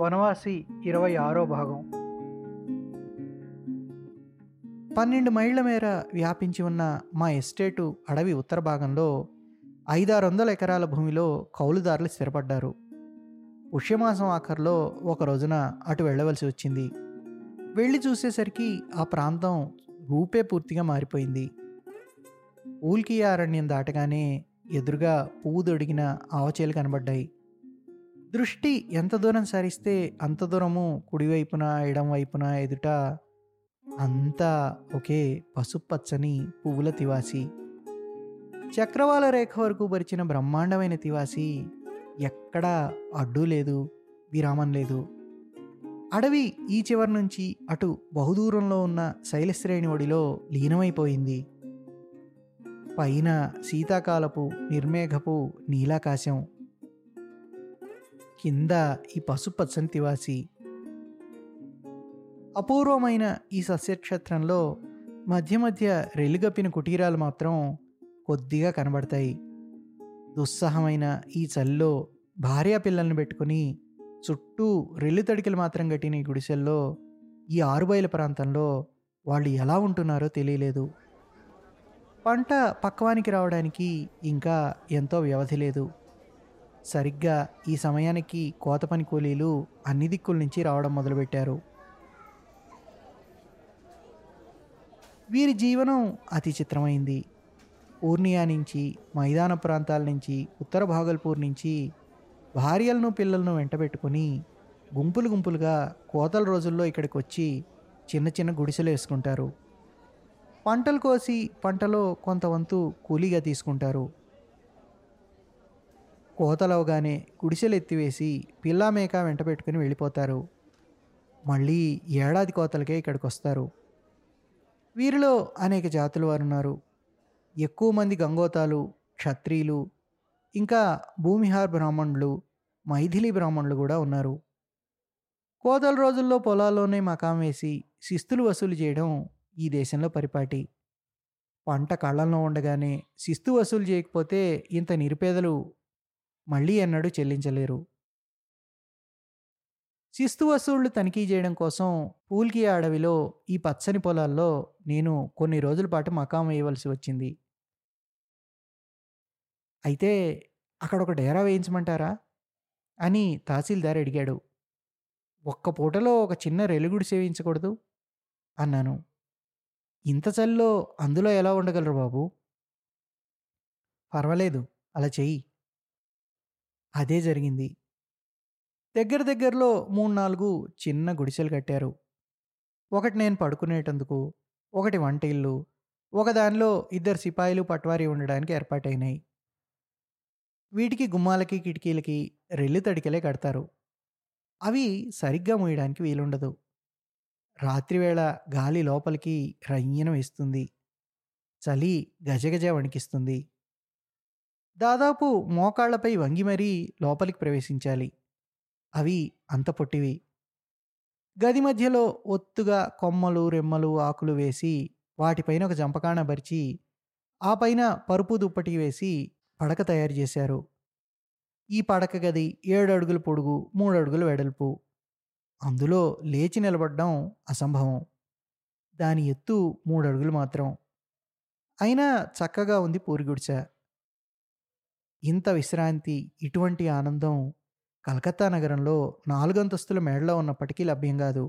వనవాసి 26వ భాగం. 12 మైళ్ళ మేర వ్యాపించి ఉన్న మా ఎస్టేటు అడవి ఉత్తర భాగంలో 500-600 ఎకరాల భూమిలో కౌలుదారులు స్థిరపడ్డారు. పుష్యమాసం ఆఖరిలో ఒక రోజున అటు వెళ్ళవలసి వచ్చింది. వెళ్ళి చూసేసరికి ఆ ప్రాంతం రూపే పూర్తిగా మారిపోయింది. ఊల్కి అరణ్యం దాటగానే ఎదురుగా పువ్వు దొడిగిన ఆవచేలు కనబడ్డాయి. దృష్టి ఎంత దూరం సరిస్తే అంత దూరము కుడివైపున ఎడంవైపున ఎదుట అంతా ఒకే పసుపచ్చని పువ్వుల తివాసి. చక్రవాల రేఖ వరకు పరిచిన బ్రహ్మాండమైన తివాసి. ఎక్కడా అడ్డు లేదు, విరామం లేదు. అడవి ఈ చివరి నుంచి అటు బహుదూరంలో ఉన్న శైలశ్రేణి ఒడిలో లీనమైపోయింది. పైన శీతాకాలపు నిర్మేఘపు నీలాకాశం, కింద ఈ పసుపచ్చని తివాసి. అపూర్వమైన ఈ సస్యక్షేత్రంలో మధ్య మధ్య రెలుగప్పిన కుటీరాలు మాత్రం కొద్దిగా కనబడతాయి. దుస్సహమైన ఈ చలిలో భార్యా పిల్లల్ని పెట్టుకుని చుట్టూ రెల్లు తడికలు మాత్రం కట్టిన ఈ గుడిసెల్లో, ఈ ఆరుబయల ప్రాంతంలో వాళ్ళు ఎలా ఉంటున్నారో తెలియలేదు. పంట పక్వానికి రావడానికి ఇంకా ఎంతో వ్యవధి లేదు. సరిగ్గా ఈ సమయానికి కోత పని కూలీలు అన్ని దిక్కుల నుంచి రావడం మొదలుపెట్టారు. వీరి జీవనం అతి చిత్రమైంది. పూర్ణియా నుంచి, మైదాన ప్రాంతాల నుంచి, ఉత్తర భాగల్పూర్ నుంచి భార్యలను పిల్లలను వెంటబెట్టుకుని గుంపులు గుంపులుగా కోతల రోజుల్లో ఇక్కడికి వచ్చి చిన్న చిన్న గుడిసెలు వేసుకుంటారు. పంటలు కోసి పంటలో కొంతవంతు కూలీగా తీసుకుంటారు. కోతలవగానే గుడిసెలు ఎత్తివేసి పిల్లా మేక వెంట పెట్టుకుని వెళ్ళిపోతారు. మళ్ళీ ఏడాది కోతలకే ఇక్కడికి వస్తారు. వీరిలో అనేక జాతుల వారు ఉన్నారు. ఎక్కువ మంది గంగోతాలు, క్షత్రియులు, ఇంకా భూమిహార్ బ్రాహ్మణులు, మైథిలీ బ్రాహ్మణులు కూడా ఉన్నారు. కోతల రోజుల్లో పొలాల్లోనే మకాం వేసి శిస్తులు వసూలు చేయడం ఈ దేశంలో పరిపాటి. పంట కళ్ళల్లో ఉండగానే శిస్తు వసూలు చేయకపోతే ఇంత నిరుపేదలు మళ్ళీ ఎన్నడూ చెల్లించలేరు. శిస్తు వసూళ్లు తనిఖీ చేయడం కోసం పూల్కి అడవిలో ఈ పచ్చని పొలాల్లో నేను కొన్ని రోజుల పాటు మకాం వేయవలసి వచ్చింది. అయితే అక్కడ ఒక డేరా వేయించమంటారా అని తహసీల్దార్ అడిగాడు. ఒక్క పూటలో ఒక చిన్న రెలుగుడి సేవించకూడదు అన్నాను. ఇంత చలిలో అందులో ఎలా ఉండగలరు బాబు? పర్వాలేదు, అలా చెయ్యి. అదే జరిగింది. దగ్గర దగ్గరలో 3-4 చిన్న గుడిసెలు కట్టారు. ఒకటి నేను పడుకునేటందుకు, ఒకటి వంట ఇల్లు, ఒకదానిలో 2 సిపాయిలు పట్వారీ ఉండడానికి ఏర్పాటైనాయి. వీటికి గుమ్మాలకి కిటికీలకి రెల్లు తడికలే కడతారు. అవి సరిగ్గా మూయడానికి వీలుండదు. రాత్రివేళ గాలి లోపలికి రయ్యన వేస్తుంది. చలి గజగజ వణికిస్తుంది. దాదాపు మోకాళ్లపై వంగి మరీ లోపలికి ప్రవేశించాలి. అవి అంత పొట్టివి. గది మధ్యలో ఒత్తుగా కొమ్మలు రెమ్మలు ఆకులు వేసి వాటిపైన ఒక జంపకాణ పరిచి ఆ పైన పరుపు దుప్పటి వేసి పడక తయారు చేశారు. ఈ పడక గది 7 అడుగులు పొడుగు, 3 అడుగులు వెడల్పు. అందులో లేచి నిలబడడం అసంభవం. దాని ఎత్తు 3 అడుగులు మాత్రం. అయినా చక్కగా ఉంది పూరిగుడిస. ఇంత విశ్రాంతి, ఇటువంటి ఆనందం కలకత్తా నగరంలో 4 అంతస్తుల మేడలో ఉన్నప్పటికీ లభ్యం కాదు.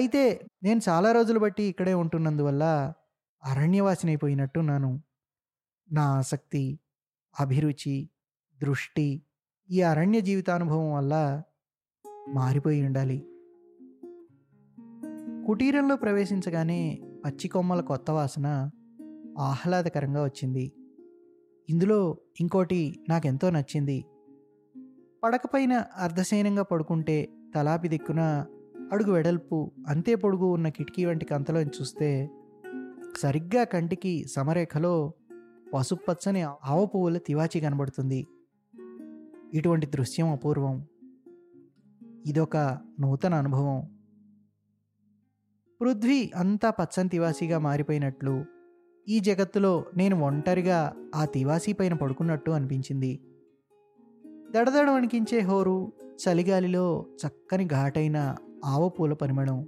అయితే నేను చాలా రోజులు బట్టి ఇక్కడే ఉంటున్నందువల్ల అరణ్యవాసినైపోయినట్టున్నాను. నా ఆసక్తి, అభిరుచి, దృష్టి ఈ అరణ్య జీవితానుభవం వల్ల మారిపోయి ఉండాలి. కుటీరంలో ప్రవేశించగానే పచ్చికొమ్మల కొత్త వాసన ఆహ్లాదకరంగా వచ్చింది. ఇందులో ఇంకోటి నాకెంతో నచ్చింది. పడకపైన అర్ధశయనంగా పడుకుంటే తలాపి దిక్కున అడుగు వెడల్పు, అంతే పొడుగు ఉన్న కిటికీ వంటి కంతలోని చూస్తే సరిగ్గా కంటికి సమరేఖలో పసుపచ్చని ఆవ పువ్వుల తివాచి కనబడుతుంది. ఇటువంటి దృశ్యం అపూర్వం. ఇదొక నూతన అనుభవం. పృథ్వీ అంతా పచ్చని తివాసిగా మారిపోయినట్లు, ఈ జగత్తులో నేను ఒంటరిగా ఆ తివాసి పైన పడుకున్నట్టు అనిపించింది. దడదడ వణికించే హోరు, చలిగాలిలో చక్కని ఘాటైన ఆవపూల పరిమళం.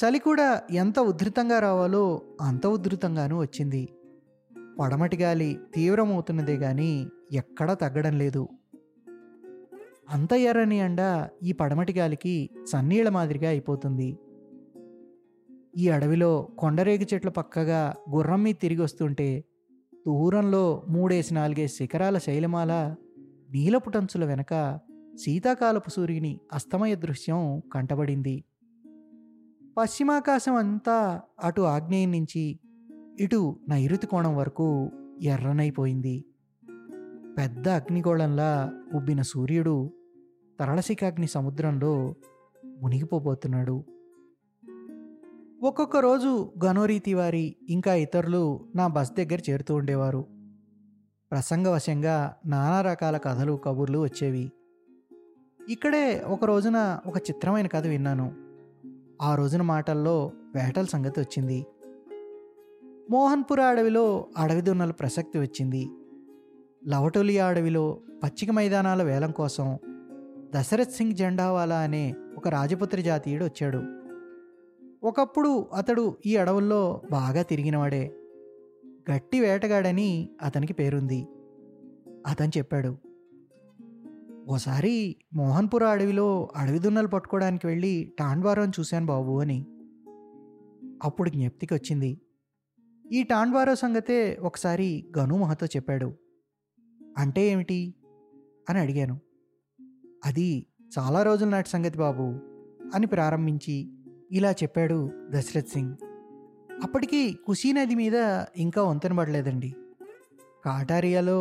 చలి కూడా ఎంత ఉధృతంగా రావాలో అంత ఉధృతంగానూ వచ్చింది. పడమటి గాలి తీవ్రమవుతున్నదే కానీ ఎక్కడా తగ్గడం లేదు. అంత ఎర్రని ఎండ ఈ పడమటి గాలికి సన్నీళ్ల మాదిరిగా అయిపోతుంది. ఈ అడవిలో కొండరేగి చెట్ల పక్కగా గుర్రం మీద తిరిగి వస్తుంటే దూరంలో 3-4 శిఖరాల శైలమాల నీలపుటంచుల వెనక శీతాకాలపు సూర్యుని అస్తమయ దృశ్యం కంటబడింది. పశ్చిమాకాశం అంతా అటు ఆగ్నేయం నుంచి ఇటు నైరుతి కోణం వరకు ఎర్రనైపోయింది. పెద్ద అగ్నిగోళంలా ఉబ్బిన సూర్యుడు తరళశిఖాగ్ని సముద్రంలో మునిగిపోబోతున్నాడు. ఒక్కొక్క రోజు గణోరీతి వారి ఇంకా ఇతరులు నా బస్ దగ్గర చేరుతూ ఉండేవారు. ప్రసంగవశంగా నానా రకాల కథలు కబుర్లు వచ్చేవి. ఇక్కడే ఒక రోజున ఒక చిత్రమైన కథ విన్నాను. ఆ రోజున మాటల్లో వేటల సంగతి వచ్చింది. మోహన్పుర అడవిలో అడవి దున్నల ప్రసక్తి వచ్చింది. లవటోలియా అడవిలో పచ్చిక మైదానాల వేలం కోసం దశరథ్ సింగ్ జెండావాలా అనే ఒక రాజపుత్ర జాతీయుడు వచ్చాడు. ఒకప్పుడు అతడు ఈ అడవుల్లో బాగా తిరిగినవాడే. గట్టి వేటగాడని అతనికి పేరుంది. అతను చెప్పాడు, ఓసారి మోహన్పుర అడవిలో అడవి దున్నలు పట్టుకోవడానికి వెళ్ళి టాండ్వారోని చూశాను బాబు అని. అప్పుడు జ్ఞప్తికి వచ్చింది, ఈ టాండ్వారో సంగతే ఒకసారి గను మహతో చెప్పాడు. అంటే ఏమిటి అని అడిగాను. అది చాలా రోజుల నాటి సంగతి బాబు అని ప్రారంభించి ఇలా చెప్పాడు దశరథ్ సింగ్. అప్పటికి కుషీ నది మీద ఇంకా వంతెన పడలేదండి. కాటారియాలో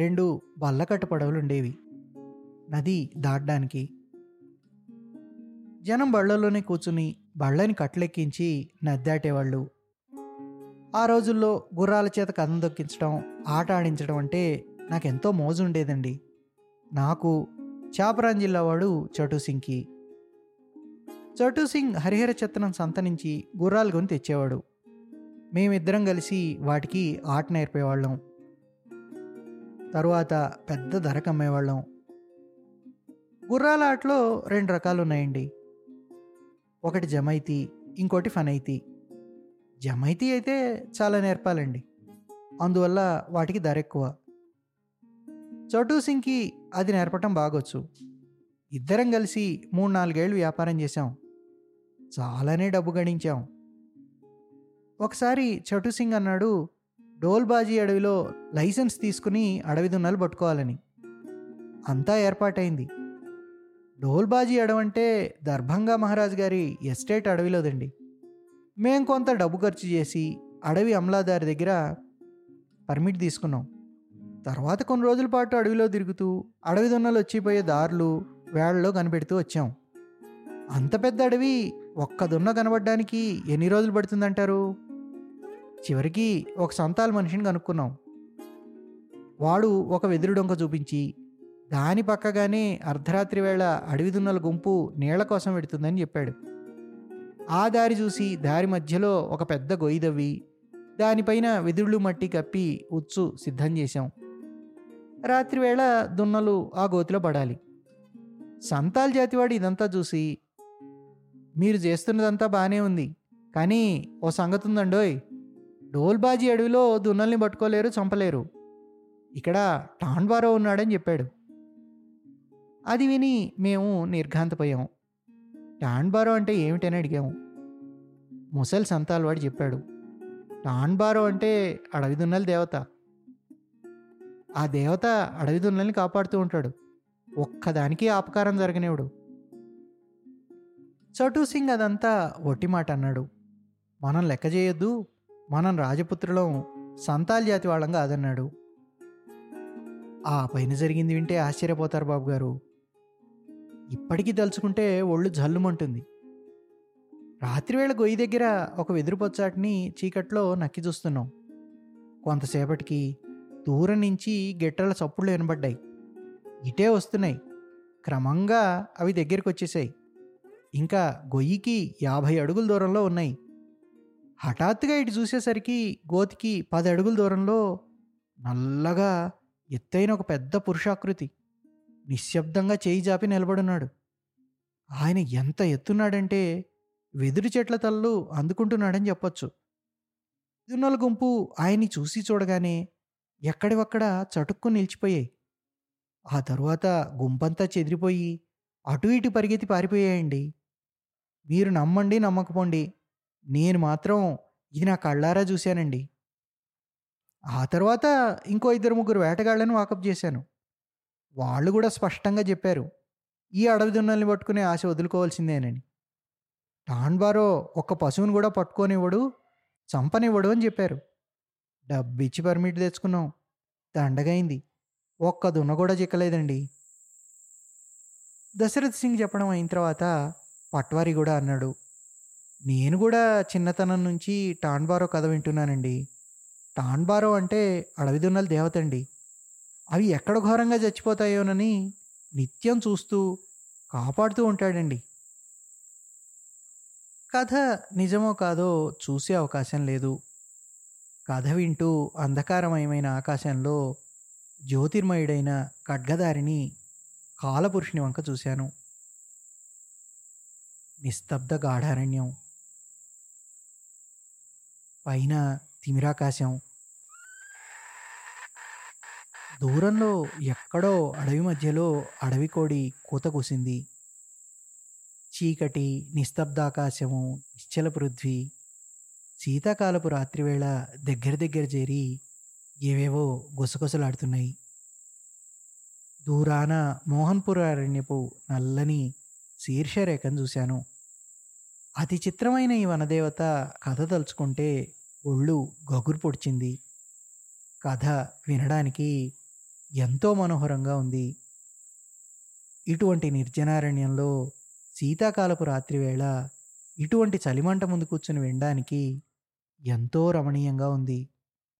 2 బల్లకట్టు పడవలు ఉండేవి నది దాటడానికి. జనం బళ్ళల్లోనే కూర్చుని బళ్ళని కట్లెక్కించి నది దాటేవాళ్ళు. ఆ రోజుల్లో గుర్రాల చేత కథం దొక్కించడం, ఆట ఆడించడం అంటే నాకెంతో మోజు ఉండేదండి. నాకు, చాపరాన్ జిల్లావాడు చటూసింగ్కి. చటూసింగ్ హరిహర చెత్తనం సంత నుంచి గుర్రాలు కొని తెచ్చేవాడు. మేమిద్దరం కలిసి వాటికి ఆట నేర్పేవాళ్ళం. తరువాత పెద్ద ధరకు అమ్మేవాళ్ళం. గుర్రాల ఆటలో 2 రకాలు ఉన్నాయండి. ఒకటి జమైతీ, ఇంకోటి ఫనైతీ. జమైతీ అయితే చాలా నేర్పాలండి, అందువల్ల వాటికి ధర ఎక్కువ. చటూసింగ్కి అది నేర్పటం బాగొచ్చు. ఇద్దరం కలిసి 3-4 ఏళ్ళు వ్యాపారం చేశాం. చాలానే డబ్బు గడించాం. ఒకసారి చటూసింగ్ అన్నాడు, డోల్బాజీ అడవిలో లైసెన్స్ తీసుకుని అడవి దున్నలు పట్టుకోవాలని. అంతా ఏర్పాటైంది. డోల్బాజీ అడవంటే దర్భంగా మహారాజు గారి ఎస్టేట్ అడవిలోదండి. మేము కొంత డబ్బు ఖర్చు చేసి అడవి అమలాదారి దగ్గర పర్మిట్ తీసుకున్నాం. తర్వాత కొన్ని రోజుల పాటు అడవిలో తిరుగుతూ అడవి దొన్నలు వచ్చిపోయే దారులు వేళ్లలో కనిపెడుతూ వచ్చాం. అంత పెద్ద అడవి ఒక్క దొన్న కనబడడానికి ఎన్ని రోజులు పడుతుందంటారు? చివరికి ఒక సంతాల మనిషిని కనుక్కున్నాం. వాడు ఒక వెదురు డొంక చూపించి దాని పక్కగానే అర్ధరాత్రి వేళ అడవి దున్నల గుంపు నీళ్ల కోసం పెడుతుందని చెప్పాడు. ఆ దారి చూసి దారి మధ్యలో ఒక పెద్ద గొయ్యి దవ్వి దానిపైన వెదుళ్ళు మట్టి కప్పి ఉచ్చు సిద్ధం చేశాం. రాత్రివేళ దున్నలు ఆ గోతిలో పడాలి. సంతాల్ జాతివాడు ఇదంతా చూసి, మీరు చేస్తున్నదంతా బాగానే ఉంది, కానీ ఓ సంగతి ఉందండోయ్, డోల్బాజీ అడవిలో దున్నల్ని పట్టుకోలేరు, చంపలేరు, ఇక్కడ టాండ్వారో ఉన్నాడని చెప్పాడు. అది విని మేము నిర్ఘాంతపోయాం. టాండ్వారో అంటే ఏమిటని అడిగాము. ముసలి సంతాల్వాడు చెప్పాడు, టాండ్వారో అంటే అడవి దున్నల దేవత. ఆ దేవత అడవి దున్నల్ని కాపాడుతూ ఉంటాడు. ఒక్కదానికి ఆపకారం జరగనివాడు. చటూసింగ్ అదంతా ఒట్టి మాట అన్నాడు. మనం లెక్క చేయొద్దు, మనం రాజపుత్రులం, సంతాల్ జాతి వాళ్ళం కాదన్నాడు. ఆ పైన జరిగింది వింటే ఆశ్చర్యపోతారు బాబు గారు. ఇప్పటికీ తలుచుకుంటే ఒళ్ళు జల్లుమంటుంది. రాత్రివేళ గొయ్యి దగ్గర ఒక వెదురు పొచ్చాటిని చీకట్లో నక్కి చూస్తున్నాం. కొంతసేపటికి దూరం నుంచి గెట్టల చప్పుళ్ళు వినబడ్డాయి. ఇటే వస్తున్నాయి. క్రమంగా అవి దగ్గరికి వచ్చేసాయి. ఇంకా గొయ్యికి 50 అడుగుల దూరంలో ఉన్నాయి. హఠాత్తుగా ఇటు చూసేసరికి గోతికి 10 అడుగుల దూరంలో నల్లగా ఎత్తైన ఒక పెద్ద పురుషాకృతి నిశ్శబ్దంగా చేయి జాపి నిలబడున్నాడు. ఆయన ఎంత ఎత్తున్నాడంటే వెదురు చెట్ల తలలు అందుకుంటున్నాడని చెప్పొచ్చు. ఎదురున్నల గుంపు ఆయన్ని చూసి చూడగానే ఎక్కడివక్కడ చటుక్కుని నిలిచిపోయాయి. ఆ తరువాత గుంపంతా చెదిరిపోయి అటు ఇటు పరిగెత్తి పారిపోయాయండి. మీరు నమ్మండి నమ్మకపోండి, నేను మాత్రం ఇది నా కళ్ళారా చూశానండి. ఆ తర్వాత ఇంకో 2-3 వేటగాళ్లను వాకప్ చేశాను. వాళ్ళు కూడా స్పష్టంగా చెప్పారు ఈ అడవి దున్నల్ని పట్టుకునే ఆశ వదులుకోవాల్సిందేనని. టాన్బారో ఒక్క పశువును కూడా పట్టుకోనివ్వడు, చంపనివ్వడు అని చెప్పారు. డబ్బిచ్చి పర్మిట్ తెచ్చుకున్నాం, దండగైంది, ఒక్క దున్న కూడా చిక్కలేదండి. దశరథ్ సింగ్ చెప్పడం అయిన తర్వాత పట్వారి కూడా అన్నాడు, నేను కూడా చిన్నతనం నుంచి టాన్బారో కథ వింటున్నానండి. టాన్బారో అంటే అడవి దున్నల దేవతండి. అవి ఎక్కడ ఘోరంగా చచ్చిపోతాయోనని నిత్యం చూస్తూ కాపాడుతూ ఉంటాడండి. కథ నిజమో కాదో చూసే అవకాశం లేదు. కథ వింటూ అంధకారమయమైన ఆకాశంలో జ్యోతిర్మయుడైన ఖడ్గధారిని, కాలపురుషుని వంక చూశాను. నిస్తబ్ద గాఢారణ్యం, పైన తిమిరాకాశం, దూరంలో ఎక్కడో అడవి మధ్యలో అడవి కోడి కూత కూసింది. చీకటి, నిస్తబ్దాకాశము, నిశ్చల పృథ్వీ, శీతాకాలపు రాత్రివేళ దగ్గర దగ్గర చేరి ఏవేవో గుసగుసలాడుతున్నాయి. దూరాన మోహన్పూర్ అరణ్యపు నల్లని శీర్షరేఖను చూశాను. అతి చిత్రమైన ఈ వనదేవత కథ తలుచుకుంటే ఒళ్ళు గగురు పొడిచింది. కథ వినడానికి ఎంతో మనోహరంగా ఉంది. ఇటువంటి నిర్జనారణ్యంలో శీతాకాలపు రాత్రివేళ ఇటువంటి చలిమంట ముందు కూర్చుని వినడానికి ఎంతో రమణీయంగా ఉంది.